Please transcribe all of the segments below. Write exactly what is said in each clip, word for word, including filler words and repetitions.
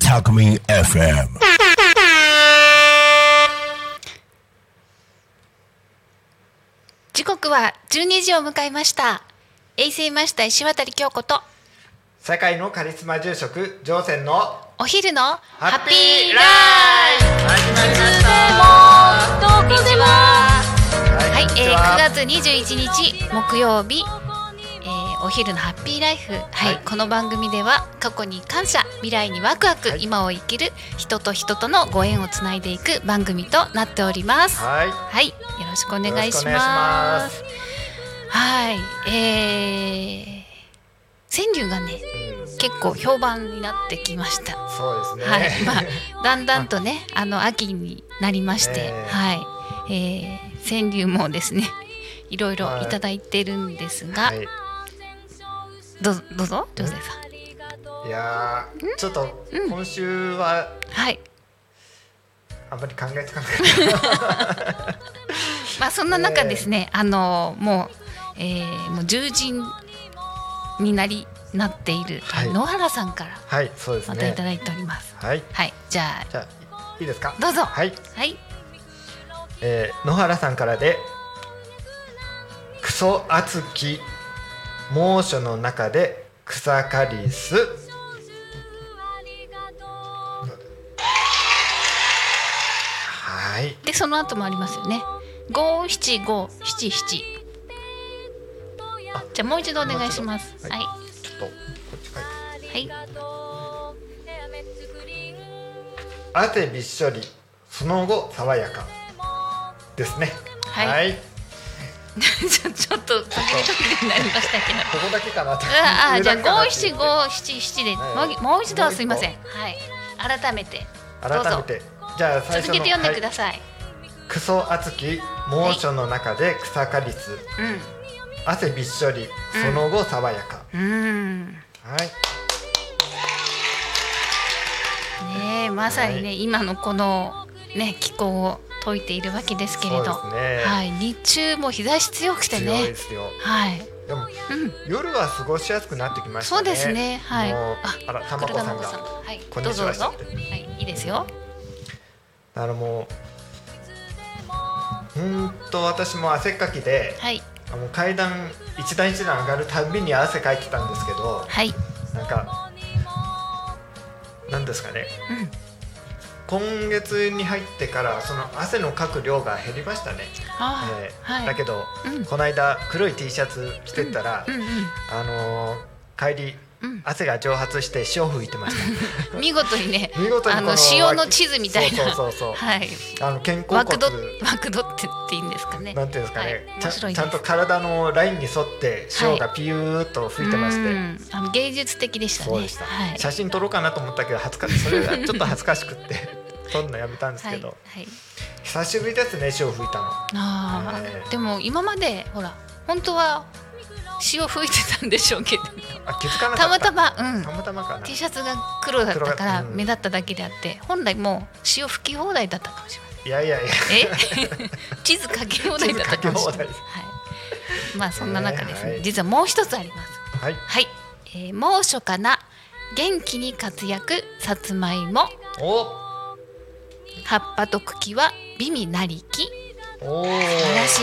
Tacomin エフエム 時刻はじゅうにじを迎えました。衛星マスター石渡京子と社会のカリスマ住職上仙のお昼のハッピーライフ始まりました。どこでも、はい、えー、くがつにじゅういちにち木曜日、えー、お昼のハッピーライフ、はいはい、この番組では過去に感謝、未来にワクワク、はい、今を生きる人と人とのご縁をつないでいく番組となっております、はいはい、よろしくお願いします。はい、えー川柳がね、結構評判になってきました。そうですね。はい、まあ、だんだんとね、あの秋になりまして、えー、はい、えー、川柳もですね、いろいろいただいてるんですが、はい、ど, どうぞ、上手さん。いやー、ちょっと今週は、うん、はい、あんまり考えつかなかった。まあそんな中ですね、えー、あのもう、えー、もう獣人になりなっている、はい、野原さんからまたいただいております。はい、はい、じゃあ、じゃあいいですか？どうぞ。はい、はい、えー、野原さんからで、クソ暑き猛暑の中で草刈りす。はい。でその後もありますよね。五七五七七。じゃあもう一度お願いします。はい、はい、ちょっとこっち書いて、はい、汗びっしょりその後爽やかですね。はい、はい、ちょっと途切れ途切れになりましたけどここだけかなと。ああ、じゃあ五七五七七で、はい、もう一度はすいません、はい、改めて改めてじゃあ最初の続けて読んでください。はい、クソ暑き猛暑の中で草刈りす、はい、うん、汗びっしょり、その後爽やか、うん、うん、はい、ねえ、まさにね、はい、今のこの、ね、気候を解いているわけですけれど、そうですね、はい、日中も日差し強くてね、強いですよ、はい、でも、うん、夜は過ごしやすくなってきましたね。そうですね、はい、あ、あら、たまこさんが、はい、こんにちは、どうぞどうぞ、はい、いいですよ。あのもう、ほんと私も汗っかきで、はい、あの階段一段一段上がるたびに汗かいてたんですけど、はい、なんかなんですかね、うん、今月に入ってからその汗のかく量が減りましたね。あ、えー、はい、だけど、うん、この間黒い T シャツ着てたら、うんうんうん、あのー、帰り、うん、汗が蒸発して潮吹いてました見事にね見事にあの潮の地図みたいな、そうそうそうそう、はい、あの肩甲骨枠取ってっていいんですかね、なんていうんですかね、はい、面白いです。ちゃんと体のラインに沿って潮がピューっと吹いてまして、はい、うん、あの芸術的でしたね。そうでした、はい、写真撮ろうかなと思ったけど恥ずかしそれがちょっと恥ずかしくって撮るのやめたんですけど、はいはい、久しぶりですね潮吹いたの。あ、えー、でも今までほら本当は潮吹いてたんでしょうけど、あ、気づかなかった、たまたま、うん、たまたまかな。 T シャツが黒だったから目立っただけであって、うん、本来もう潮吹き放題だったかもしれません。いやいやいやえ地図かけ放題だったかもしれません、はい、まあそんな中ですね、えーはい、実はもう一つあります。はい、はい、えー、猛暑かな元気に活躍さつまいも、お葉っぱと茎は美味なりき、お素晴らしい。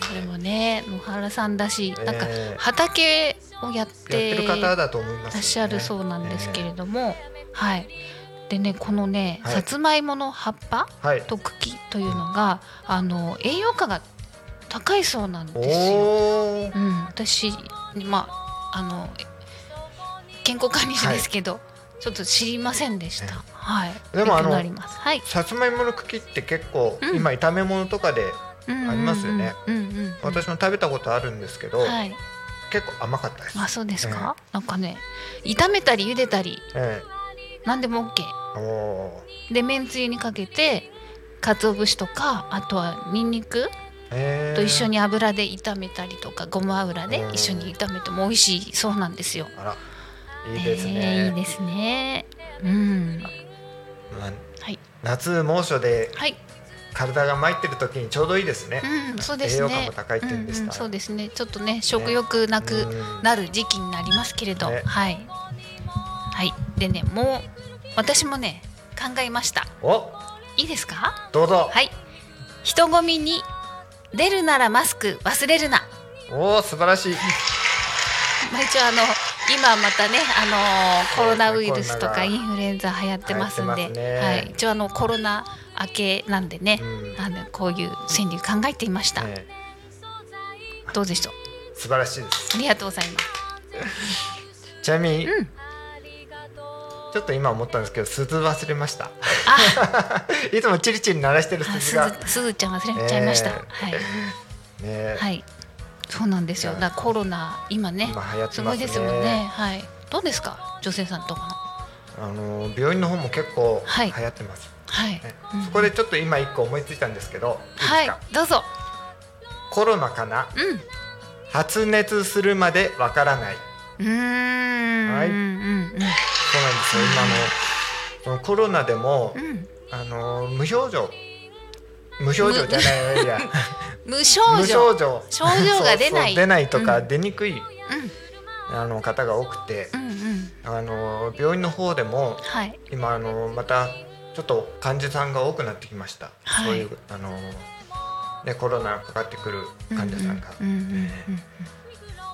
これもね、野原さんだし、えー、なんか畑をやっていらっしゃるそうなんですけれども、えー、はい、でね、このね、はい、さつまいもの葉っぱと茎というのが、あの栄養価が高いそうなんですよ、うん、私、まあ、あの健康管理者ですけど、はい、ちょっと知りませんでした、えー、はい、でもあの、はい、さつまいもの茎って結構、うん、今炒め物とかでありますよね。私も食べたことあるんですけど、はい、結構甘かったです。あ、そうですか、えー、なんかね炒めたり茹でたり、えー、何でも OK おで、めんつゆにかけて鰹節とか、あとはニンニクと一緒に油で炒めたりとか、ごま油で一緒に炒めても美味しいそうなんですよ。あら、いいですね、えー、いいですね、うん、まあ、はい、夏猛暑で、はい、体が参ってる時にちょうどいいですね、うん、そうですね。栄養価も高いっていうんですから、うんうん、そうですね。ちょっとね食欲なくなる時期になりますけれど、ね、はい、はい、でねもう私もね考えました。お、いいですか？どうぞ。はい、人混みに出るならマスク忘れるな。おー、素晴らしい。まあ、一応あの今またね、あのー、コロナウイルスとかインフルエンザ流行ってますんで、はいね、はい、一応あのコロナ明けなんでね、うん、あのこういう戦略考えていました、ね、どうでしょう？素晴らしいです。ありがとうございます。ちなみに、うん、ちょっと今思ったんですけど鈴忘れました。いつもチリチリ鳴らしてる鈴が鈴ちゃん忘れちゃいました、ね、はい、ね、はい、そうなんですよ。だコロナ今ね、今流行ってますね、すごいですもんね、はい、どうですか女性さんとかの、あの病院の方も結構流行ってます、はいはい、ね、うん、そこでちょっと今一個思いついたんですけど、はい、いいですか？どうぞ。コロナかな、うん、発熱するまでわからない。うーん、はい、うんうんうん、そうなんですよ。今のコロナでも、うん、あの無表情無表情じゃないや無症状、無症状、症状が出ないそうそう出ないとか出にくい、うん、あの方が多くて、うんうん、あの病院の方でも、はい、今あのまたちょっと患者さんが多くなってきました、はい、そういうあの、ね、コロナがかかってくる患者さんが、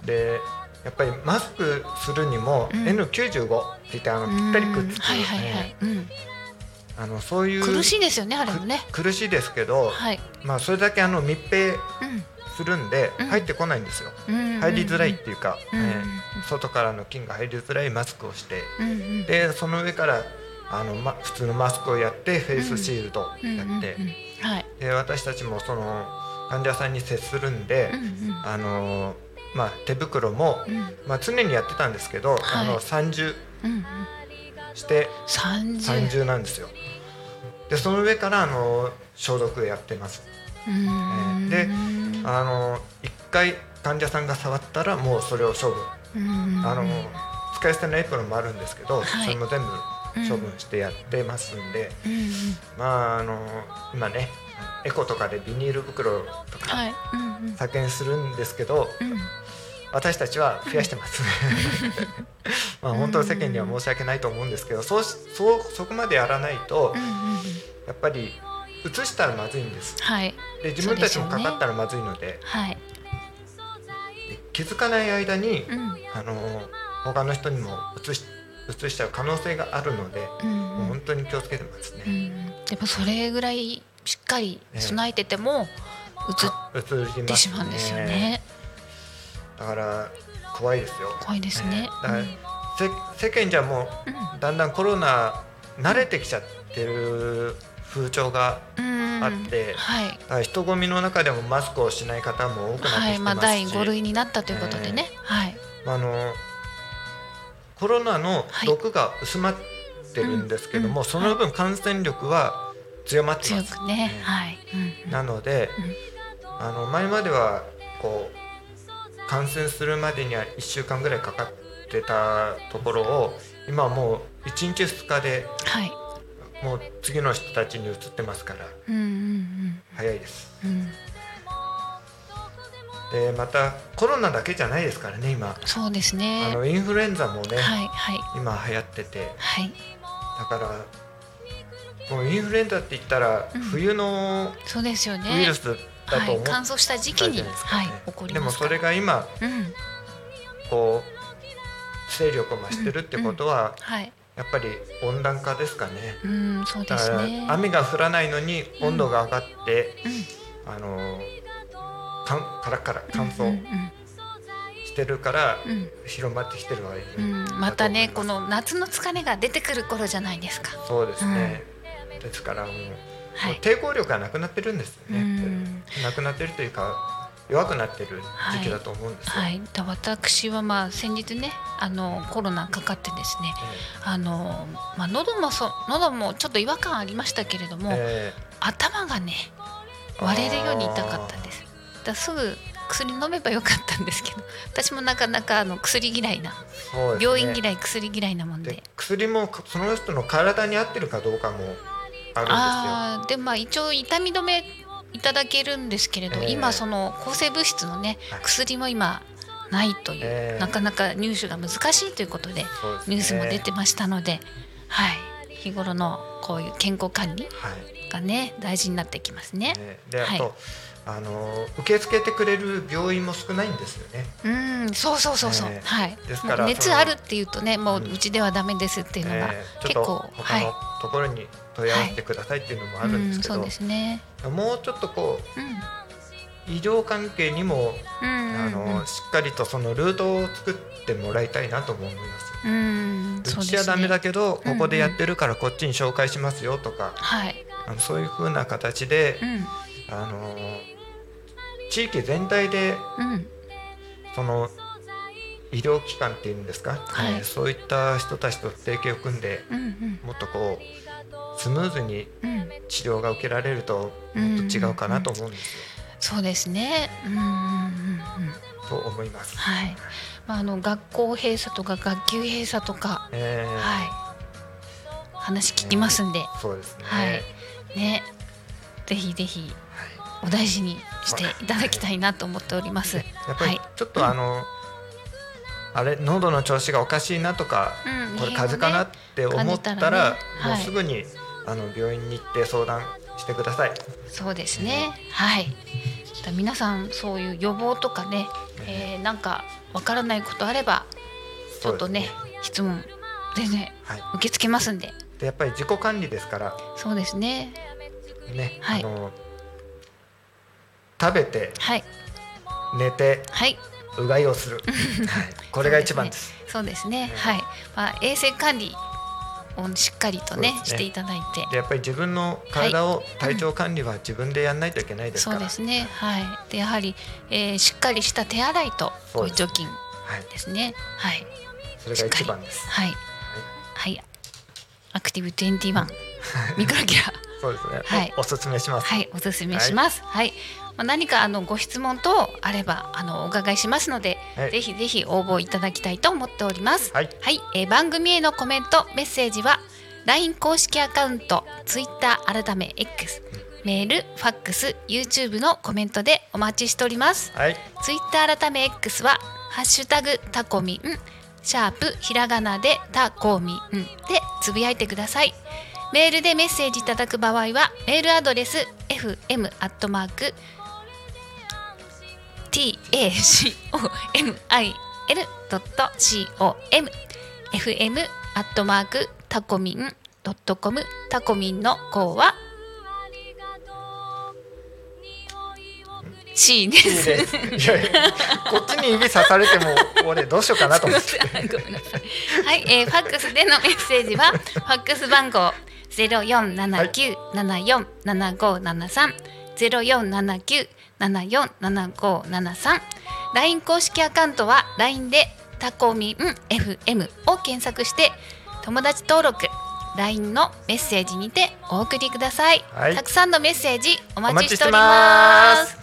でやっぱりマスクするにも エヌきゅうじゅうご って言ってあのぴったりくっつく、はいはいはい、うん、あのそういう苦しいですよね、あれもね苦しいですけど、はい、まあ、それだけあの密閉するんで入ってこないんですよ、うん、入りづらいっていうか、うん、えー、外からの菌が入りづらいマスクをして、うん、でその上からあの、ま、普通のマスクをやってフェイスシールドをやって、で私たちもその患者さんに接するんで、うんうん、あのまあ、手袋も、うん、まあ、常にやってたんですけど、はい、あの三重、うんうん、して三重なんですよ。でその上からあの消毒やってます。うーん、であのいっかい患者さんが触ったらもうそれを処分、あの使い捨てのエプロンもあるんですけど、はい、それも全部処分してやってますんで、うん、まあ、あの今ねエコとかでビニール袋とか削減するんですけど、はい、うんうん、私たちは増やしてますまあ本当は世間には申し訳ないと思うんですけど、そうそうそこまでやらないとやっぱり移したらまずいんです、はい、で自分たちもかかったらまずいの で, で、ね、はい、気づかない間に、うん、あの他の人にも移 し, 移しちゃう可能性があるので、うん、もう本当に気をつけてますね、うん、やっぱそれぐらいしっかり備えてても移ってしまうんですよね。だから怖いですよ。怖いですね。だから、うん、世間じゃもうだんだんコロナ慣れてきちゃってる風潮があって、うん、はい、だから人混みの中でもマスクをしない方も多くなってきてますし、はい、まあ、だいご類になったということでね、えーはい、あのコロナの毒が薄まってるんですけども、はい、その分感染力は強まってます、強くね、はい、うん、なので、うん、あの前まではこう感染するまでにはいっしゅうかんぐらいかかってたところを今はもういちにちふつかで、はい、もう次の人たちに移ってますから、うんうんうん、早いです、うん、でまたコロナだけじゃないですからね今。そうですね、あのインフルエンザもね、はいはい、今流行ってて、はい、だからもうインフルエンザって言ったら冬のウイルス、うんだと思、はい、乾燥した時期に、はい、起こります。でもそれが今、うん、こう勢力を増してるってことは、うんうん、はい、やっぱり温暖化ですかね、うん、そうですね。雨が降らないのに温度が上がって、うん、あのカラカラ乾燥、うんうんうん、してるから、うん、広まってきてるわけ、うん、またねこの夏の疲れが出てくる頃じゃないですか。そうですね、うん、ですからもうはい、抵抗力がなくなってるんですよね。なくなってるというか弱くなってる時期だと思うんですよ、はいはい、私はまあ先日ねあのコロナかかってですね、えーあのまあ、喉もそ喉もちょっと違和感ありましたけれども、えー、頭がね割れるように痛かったんです。だすぐ薬飲めばよかったんですけど、私もなかなかあの薬嫌いな、ね、病院嫌い薬嫌いなもん で, で薬もその人の体に合ってるかどうかもあるんですよ。あで、まあ、一応痛み止めいただけるんですけれど、えー、今その抗生物質のね薬も今ないという、えー、なかなか入手が難しいということで、ね、ニュースも出てましたので、はい、日頃のこういう健康管理がね、はい、大事になってきますね。で、あと、はい、あの受け付けてくれる病院も少ないんですよね。うん、そうそうそうそう、えー、はい。ですから熱あるっていうとね、もううちではダメですっていうのが結構、えー、他のところに問い合わせてくださいっていうのもあるんですけど、はい、うん、そうですね、もうちょっとこう、うん、医療関係にも、うんうんうん、あのしっかりとそのルートを作ってもらいたいなと思います。うん、うちはダメだけど、ね、ここでやってるからこっちに紹介しますよとか、うんうん、そういう風な形で、うん、あの地域全体で、うん、その医療機関っていうんですか、はい、そういった人たちと提携を組んで、うんうん、もっとこうスムーズに治療が受けられると、うん、もっと違うかなと思うんですよ、うんうんうん、そうですね、うんうんうんうんと思います、はい、まあ、あの学校閉鎖とか学級閉鎖とか、えーはい、話聞きますんで、えーそうですね、はいね、ぜひぜひお大事にしていただきたいなと思っております、はい、やっぱりちょっとあの、うん、あれ喉の調子がおかしいなとか、うん、これ風邪かなって思ったら、ね、もうすぐに、はい、あの病院に行って相談してください。そうですね、うん、はい、皆さんそういう予防とかね、えー、なんかわからないことあればちょっと ね, ね質問全然受け付けますん で,、はい、でやっぱり自己管理ですから、そうです ね, ね、はい、あの食べて、はい、寝て、はい、うがいをする、はい、これが一番です。そうです ね, ですね、はい、まあ、衛生管理をしっかりと ね, ねしていただいて、でやっぱり自分の体を、はい、体調管理は自分でやんないといけないですから、そうですね、はい、でやはり、えー、しっかりした手洗いとこう除菌ですね、はいはい、それが一番です。はい、はいはい、アクティブにじゅういちミクロキラそうですね、はい、お, おすすめします、はい、おすすめします、はいはい、まあ、何かあのご質問等あればあのお伺いしますので、はい、ぜひぜひ応募いただきたいと思っております、はいはい、えー、番組へのコメントメッセージは ライン 公式アカウント Twitter 改め X、うん、メール、ファックス、YouTube のコメントでお待ちしております、はい、Twitter 改め X はハッシュタグタコミンシャープひらがなでタコミンでつぶやいてください。メールでメッセージいただく場合はメールアドレス エフエム アットマーク タコミン ドット コム エフエム アットマーク タコミン ドット コム タコミンの項は C です。いいですこっちに指刺されても俺どうしようかなと思ってごめんなさい、はい、えー、ファックスでのメッセージはファックス番号 ゼロよんななきゅう ななよん ななごーななさん、ゼロよんななきゅうななよん ななごーななさん、 ライン 公式アカウントは ライン でタコミン エフエム を検索して友達登録 ライン のメッセージにてお送りください、はい、たくさんのメッセージお待ちしておりま す, ま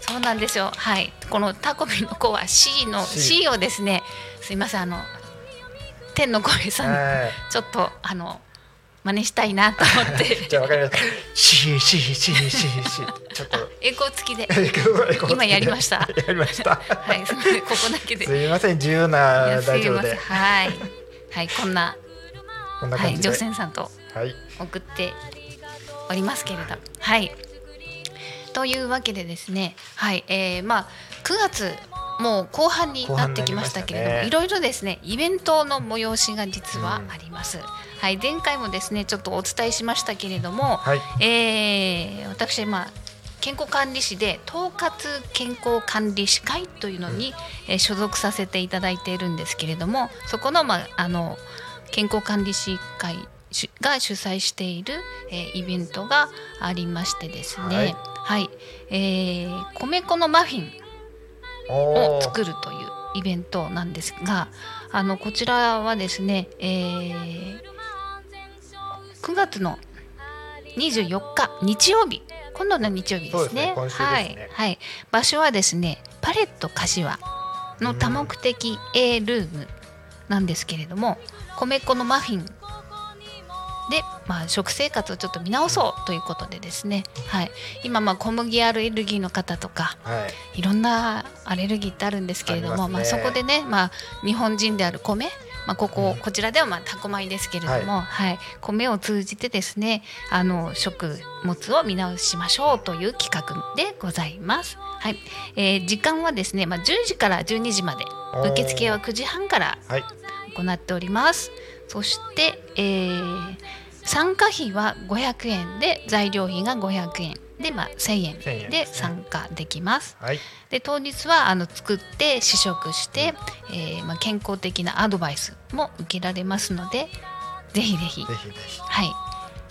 すそうなんですよ、はい、このタコミンの子は C の C をですね、すいません、あの天の声さん、えー、ちょっとあの真似したいなと思ってじゃあわかりましたシーシーシーシーシーちょっとエコー付きで今やりましたやりましたはい、ここだけですいません、自由な大丈夫で、はい、はい、こんなこんな感じで、はい、乗船さんと送っておりますけれど、はい、はい、というわけでですね、はい、えー、まあくがつもう後半になってきましたけれども、ね、いろいろですねイベントの催しが実はあります、うん、はい、前回もですねちょっとお伝えしましたけれども、はい、えー、私、まあ、健康管理士で統括健康管理士会というのに、うん、えー、所属させていただいているんですけれども、そこの、まあ、あの健康管理士会が主催している、えー、イベントがありましてですね、はい、はい、えー、米粉のマフィンを作るというイベントなんですが、あのこちらはですね、えー、くがつのにじゅうよっか日曜日、今度の日曜日ですね、そうですね、今週ですね、はいはい、場所はですねパレット柏の多目的 A ルームなんですけれども、米粉のマフィンで、まあ、食生活をちょっと見直そうということでですね、はい、今まあ小麦アレルギーの方とか、はい、いろんなアレルギーってあるんですけれども、ありますね。まあ、そこでね、まあ、日本人である米、まあ、こここちらではまあタコ米ですけれども、はいはい、米を通じてですね、あの食物を見直しましょうという企画でございます、はい。えー、時間はですね、まあ、じゅうじからじゅうにじまで、受付はくじはんから行っております、はい。そして、えー、参加費はごひゃくえんで、材料費がごひゃくえんで、まあ、せんえんで参加できます、はい。で、当日はあの作って試食して、うん、えーまあ、健康的なアドバイスも受けられますので、ぜひぜひ、ぜひぜひ、は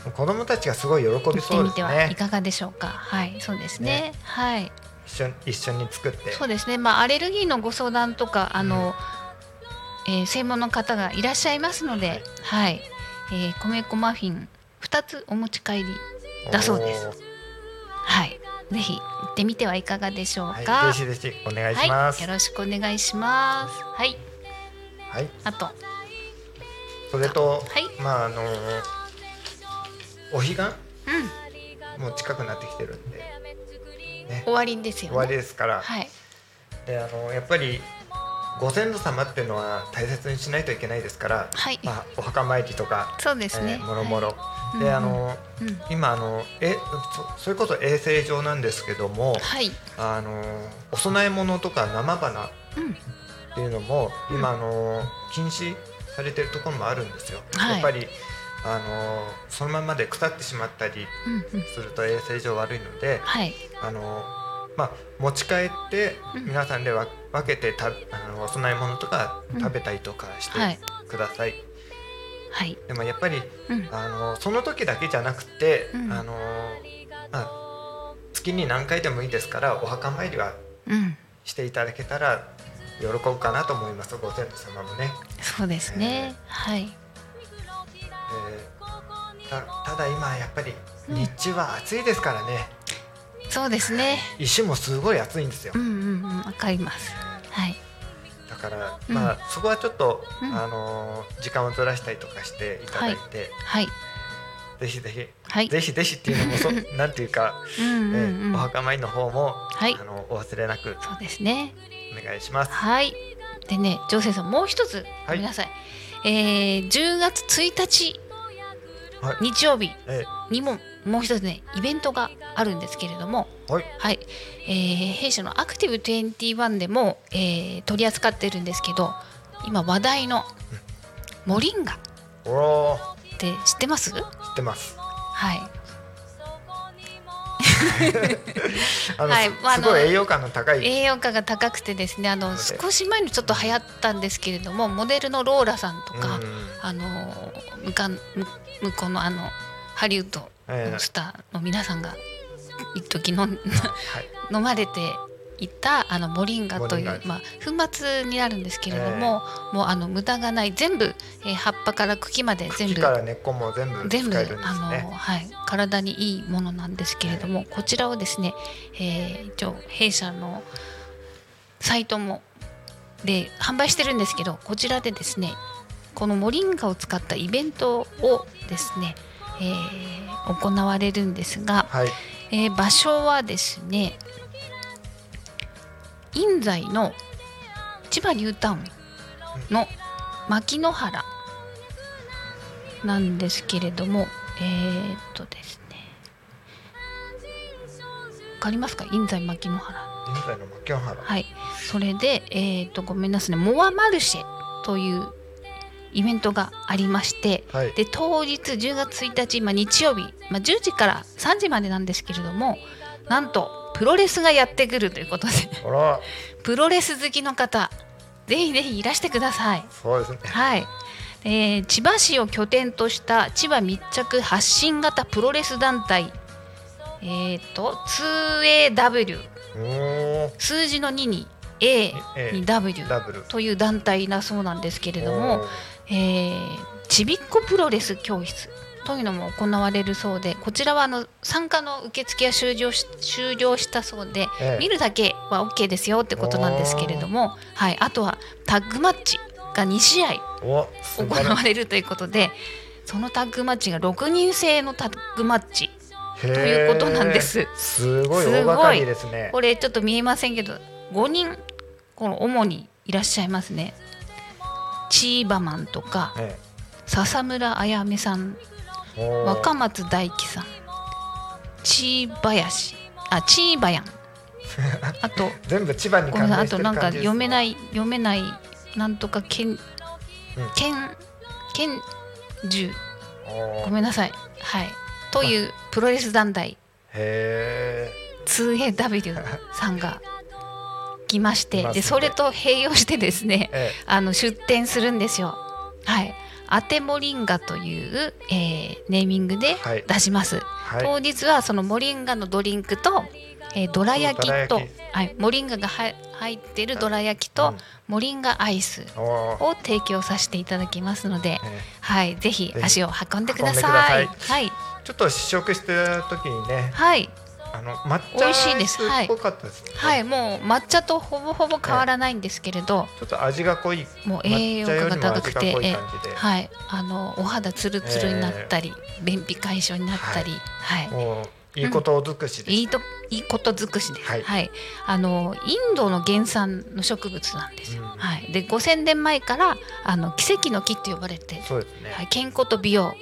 い、子どもたちがすごい喜びそうですね。行ってみてはいかがでしょうか。はい、そうですね、ね、はい、一緒、一緒に作って、そうですね、まあ、アレルギーのご相談とか、あの、うん、えー、専門の方がいらっしゃいますので、はい、えー、米粉マフィンふたつお持ち帰りだそうです。はい、ぜひ行ってみてはいかがでしょうか。はい、ぜひぜひお願いします、はい、よろしくお願いします。はい、はい、あとそれと、はい、まあ、あのお彼岸、うん、もう近くなってきてるんで、ね、終わりですよね。終わりですから、はい、で、あのやっぱりご先祖様っていうのは大切にしないといけないですから、はい、まあ、お墓参りとか、そうですね、えー、もろもろ、はい、で、あの、うん、今あのえ そ, それこそ衛生上なんですけども、はい、あのお供え物とか生花っていうのも、うん、今あの禁止されてるところもあるんですよ、はい、やっぱりあのそのままで腐ってしまったりすると衛生上悪いので、うん、はい、あのまあ、持ち帰って皆さんで分けてた、うん、あのお供え物とか食べたりとかしてください、うん、はい、でもやっぱり、うん、あのその時だけじゃなくて、うん、あのまあ、月に何回でもいいですからお墓参りはしていただけたら喜ぶかなと思います、ご先祖様もね。そうですね、えー、はい、えー、た, ただ今やっぱり日中は暑いですからね、うん、そうですね、石もすごい暑いんですよ。うんうんうん、わかります、はい、だから、うん、まあ、そこはちょっと、うん、あの時間をずらしたりとかしていただいて、はいはい、ぜひぜひ、はい、ぜひぜひっていうのもそなんていうかうんうん、うん、えー、お墓参りの方も、はい、あのお忘れなく、そうですね、お願いします。はい、でね、ジョーセイさんもう一つ、ごめんなさい、はい、えー、じゅうがつついたち、はい、日曜日にも、ええ、もう一つねイベントがあるんですけれども、はい、はい、えー、弊社のアクティブにじゅういちでも、えー、取り扱ってるんですけど、今話題のモリンガって知ってます？知ってます、はい。あの、はい、すごい栄養価の高い、栄養価が高くてですね、あの少し前にちょっと流行ったんですけれども、モデルのローラさんとか、あの向こうのあのハリウッドスターの皆さんが一時の、はい、飲まれていたあのモリンガという、まあ、粉末になるんですけれども、えー、もうあの無駄がない、全部、えー、葉っぱから茎まで全部、茎から根っこも全部使えるんですね。全部あの、はい、体にいいものなんですけれども、えー、こちらをですね、えー、一応弊社のサイトもで販売してるんですけど、こちらでですね、このモリンガを使ったイベントをですね、えー、行われるんですが、はい、えー、場所はですね、印西の千葉ニュータウンの牧之原なんですけれども、えー、っとですね、わかりますか、印西牧之原、印西の牧之原、はい、それで、えー、っとごめんなさいね、モアマルシェというイベントがありまして、はい、で当日じゅうがつついたち、まあ、日曜日、まあ、じゅうじからさんじまでなんですけれども、なんとプロレスがやってくるということで、あらプロレス好きの方ぜひぜひいらしてください。そうですね、はい、えー、千葉市を拠点とした千葉密着発信型プロレス団体、えー、と ツーエーダブリュー 数字のにに A に W という団体だそうなんですけれども、えー、ちびっこプロレス教室というのも行われるそうで、こちらはあの参加の受付は終了し、終了したそうで、ええ、見るだけは OK ですよってことなんですけれども、はい、あとはタッグマッチがにしあい行われるということで、そのタッグマッチがろくにん制のタッグマッチということなんです。すごい大掛かりですね。すこれちょっと見えませんけどごにんこの主にいらっしゃいますね。チーバマンとか、ええ、笹村あやめさん、若松大樹さん、チーバヤシ、あチーバヤンあと全部千葉に関連してる感じですね。あとなんか読めない読めないなんとかけん、うん、けんけんじゅうごめんなさい、はい、というプロレス団体 ツーエーダブリュー さんが来ましてでそれと併用してですね、ええ、あの出展するんですよ。はい、アテモリンガという、えー、ネーミングで出します。はいはい、当日はそのモリンガのドリンクと、えー、どら焼きと、はい、モリンガがは入っているどら焼きと、うん、モリンガアイスを提供させていただきますので、はい、ぜひ足を運んでください。はい、ちょっと試食した時にね、はい、あの抹茶アイスっぽかったですね。はいはい、もう抹茶とほぼほぼ変わらないんですけれど、ちょっと味が濃い、もう栄養価が高くて、えはい、あのお肌ツルツルになったり、えー、便秘解消になったり、はいはい、もういいこと尽くしです、うん、いいといいこと尽くしです。はいはい、あのインドの原産の植物なんですよ。うん、はい、でごせんねんまえからあの奇跡の木と呼ばれて、そうですね、はい、健康と美容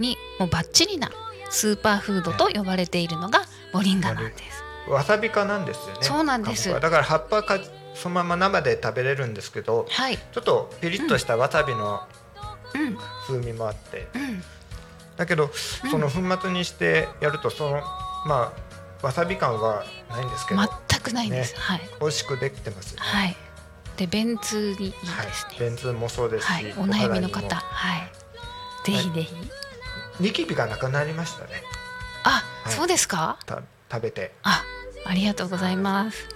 にもうバッチリなスーパーフードと呼ばれているのがモリンガなんです。わさび科なんですよね。そうなんです。だから葉っぱかそのまま生で食べれるんですけど、はい、ちょっとピリッとしたわさびの風味もあって、うんうん、だけどその粉末にしてやるとその、まあわさび感はないんですけど全くないんです、ね、はい、美味しくできてます、ね、はい、で便通にいいですね。はい、便通もそうですし、はい、お悩みの方、はい、ぜひぜひ、はい、ニキビがなくなりましたね。あ、はい、そうですか。食べて あ, ありがとうございます。は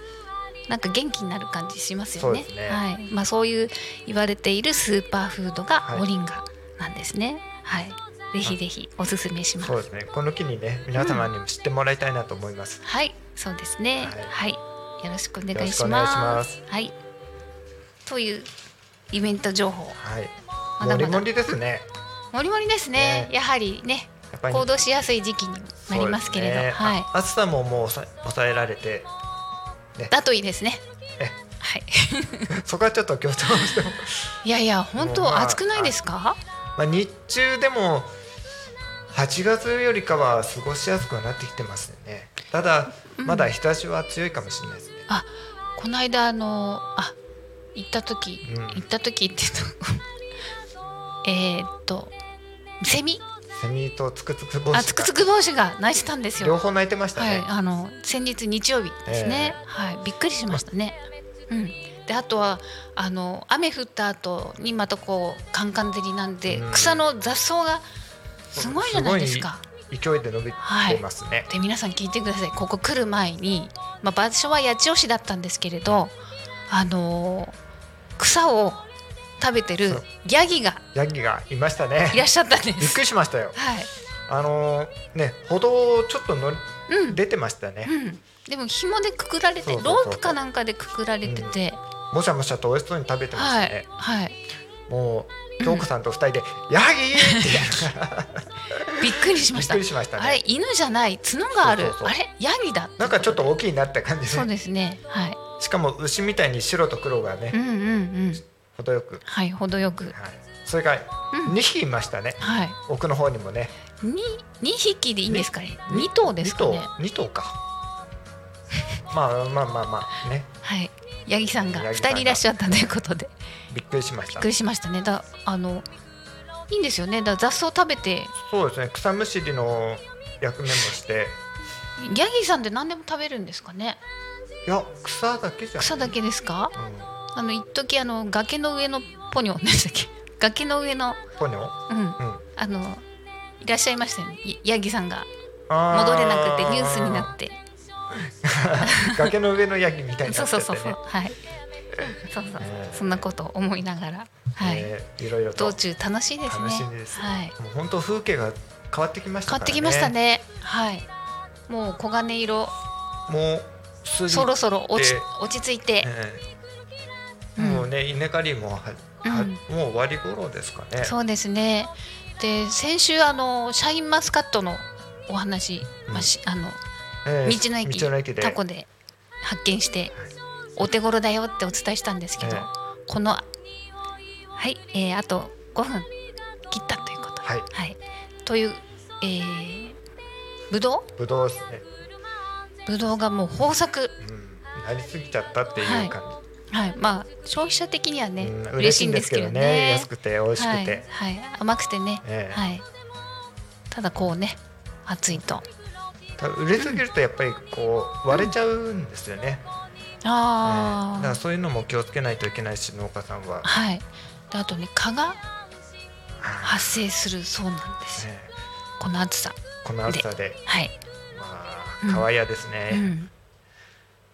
い、なんか元気になる感じしますよね。 そうですね、はい、まあ、そういう言われているスーパーフードがモリンガなんですね。はい、はい、ぜひぜひおすすめします。そうですね、この機にね皆様にも知ってもらいたいなと思います。うん、はい、そうですね、はい、はい、よろしくお願いします。はい、というイベント情報、はい、まだまだ盛り盛りですね。盛り盛りですね。ね、やはりね、やっぱり行動しやすい時期になりますけれど、ね、はい、暑さももう抑えられて、ね、だといいですね。はい、そこはちょっと強調してもいやいや本当、まあ、暑くないですか。まあ、日中でもはちがつよりかは過ごしやすくはなってきてますね。ただまだ日差しは強いかもしれないですね。うん、あ、この間あのあ行った時、うん、行った時ってえっとセミセミとつくつく帽子があつくつく帽子が鳴いてたんですよ。両方鳴いてましたね。はい、あの先日日曜日ですね。えーはい、びっくりしましたね。うん。であとはあの雨降った後にまたこうカンカン照りなんで、うん、草の雑草がすごいじゃないですか。すごい勢いで伸びてますね。はい、で皆さん聞いてください。ここ来る前に、まあ、場所は八千代市だったんですけれど、あのー、草を食べてるヤギがヤギがいましたね。いらっしゃったんです。びっくりしましたよ。はい、あのー、ね、歩道ちょっとの、うん、出てましたね。うん、でも紐でくくられて、そうそうそうそう、ロープかなんかでくくられてて、うん、もしゃもしゃと美味しそうに食べてましたね。はいはい、もう京子さんとふたりで、うん、ヤギってびっくりしました。びっくりしましたね。あれ犬じゃない角がある、そうそうそう、あれヤギだ。なんかちょっと大きいなって感じで、そうですね、はい、しかも牛みたいに白と黒がね、うんうんうん、程よく、はい、程よく、はい、それがにひきいましたね。うん、はい、奥の方にもね に, にひきでいいんですかね。に頭ですかね。に頭かまあまあまあまあね、はい、ヤギさんがふたりいらっしゃったということでびっくりしました。びっくりしましたね。だあのいいんですよね。だ雑草食べて、そうですね、草むしりの役目もしてヤギさんって何でも食べるんですかね。いや草だけじゃない、草だけですか。うん、あの一時あの崖の上のポニョでしたっけ崖の上のポニョ、うんうん、あのいらっしゃいましたよね、ヤギさんが戻れなくてニュースになって崖の上のヤギみたいになってて、ね、そうそうそう、はい、そうそう、えー、そんなことを思いながら、はい、えー、いろいろと道中楽しいですね。楽しいです、はい、もう本当風景が変わってきましたからね。変わってきましたね。はい、もう黄金色もうそろそろ落ち落ち着いて、えー、もうね稲刈りもは、うん、もう終わり頃ですかね。そうですね。で先週あのシャインマスカットのお話、うんまあのえー、道の駅、道の駅でタコで発見してお手頃だよってお伝えしたんですけど、えー、このはい、えー、あとごふん切ったということ、はいはい、という、えー、ぶどうぶどうですね。ぶどうがもう豊作、うん、なりすぎちゃったっていう感じ、はいはい、まあ消費者的にはね、うん、嬉しいんですけど ね, けどね安くて美味しくて、はいはい、甘くてね、ええはい、ただこうね暑いと売れすぎるとやっぱりこう割れちゃうんですよね、うん、あええ、だからそういうのも気をつけないといけないし農家さんは、はい、であとね蚊が発生するそうなんです、ええ、この暑さこの暑さ で, で、はいまあ、蚊は嫌ですね、うんうん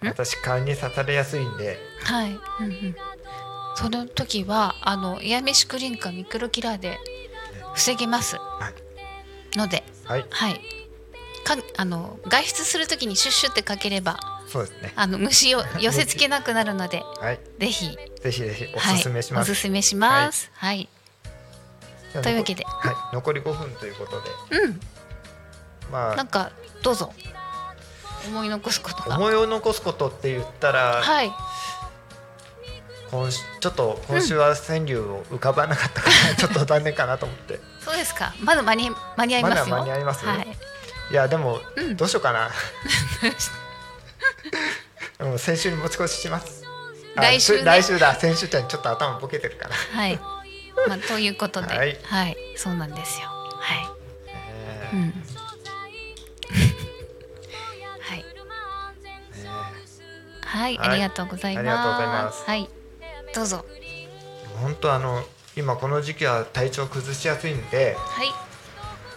私蚊に刺されやすいんで、はいうんうん、その時はあのイヤメシクリンかミクロキラーで防げますので、はいはい、かあの外出する時にシュッシュってかければそうです、ね、あの虫を寄せつけなくなるので、はい、ぜひぜひぜひおすすめします、はい、おすすめします、はいはい、というわけで、はい、残りごふんということで、うんまあ、なんかどうぞ思い残すことが思いを残すことって言ったら、はい、今週ちょっと今週は川柳を浮かばなかったから、うん、ちょっと残念かなと思ってそうですかまだ間に、間に合いますよまだ間に合います、はい、いやでも、うん、どうしようかなでも先週に持ち越しします来週、ね、来週だ先週ちゃんちょっと頭ボケてるからはい、まあ、ということで、はいはい、そうなんですよはい、えーうんはい、はい、ありがとうございます。はい、どうぞ。本当あの今この時期は体調崩しやすいんで、はい、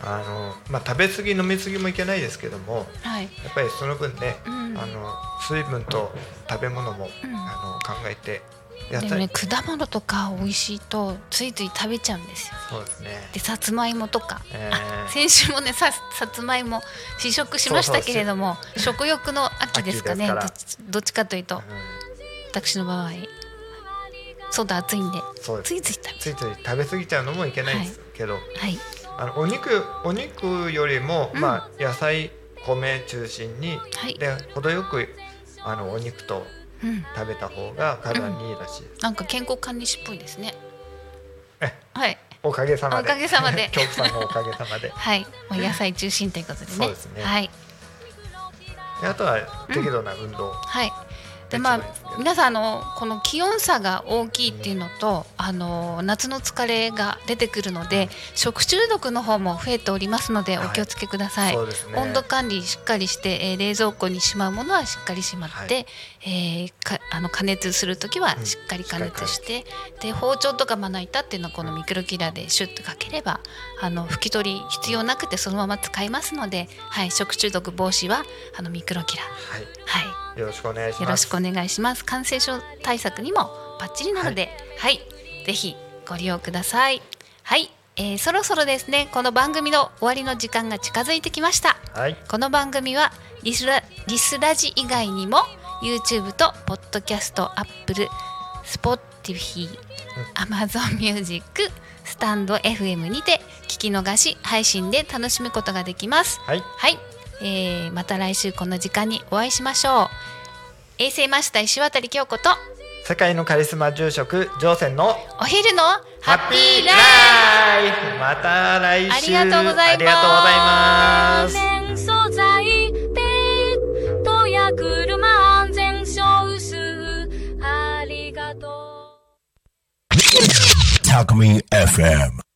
あのまあ食べ過ぎ飲み過ぎもいけないですけども、はい、やっぱりその分ね、うん、あの水分と食べ物も、うん、あの考えてやったり。でもね果物とか美味しいとついつい食べちゃうんですよ。そうですね。でさつまいもとか、えー、先週もね さ, さつまいも試食しましたけれどもそうそう食欲の秋ですかねですかどっちかというと、うん、私の場合外暑いん で, でついつい食べついつい食べ過ぎちゃうのもいけないんですけど、はいはい、あの お, 肉お肉よりも、うんまあ、野菜米中心に、はい、で程よくあのお肉とうん、食べた方が体にいいらしい、うん、なんか健康管理士っぽいですねえ、はい、おかげさまでおかげさまで京子さんのおかげさまではい、まあ、野菜中心ということでねそうですね、はい、であとは適度な運動、うん、はいでまあ皆さんあのこの気温差が大きいっていうのと、うん、あの夏の疲れが出てくるので、うん、食中毒の方も増えておりますのでお気をつけください、はいそうですね、温度管理しっかりして、えー、冷蔵庫にしまうものはしっかりしまって、はいえー、かあの加熱するときはしっかり加熱して、うん、で包丁とかまな板っていうのはこのミクロキラーでシュッとかければあの拭き取り必要なくてそのまま使えますので、はい、食中毒防止はあのミクロキラー、はいはいよろしくお願いします。よろしくお願いします。感染症対策にもバッチリなので、はい、はい、ぜひご利用ください。はい、えー、そろそろですね、この番組の終わりの時間が近づいてきました。はい、この番組はリスラ、リスラジ以外にも YouTube と Podcast、Apple、Spotify、Amazon Music、stand エフエム にて聞き逃し配信で楽しむことができます。はい。はいえー、また来週この時間にお会いしましょう。衛星マスター石渡京子と世界のカリスマ住職上仙のお昼のハッピーライフ。また来週ありがとうございます。タコミン エフエム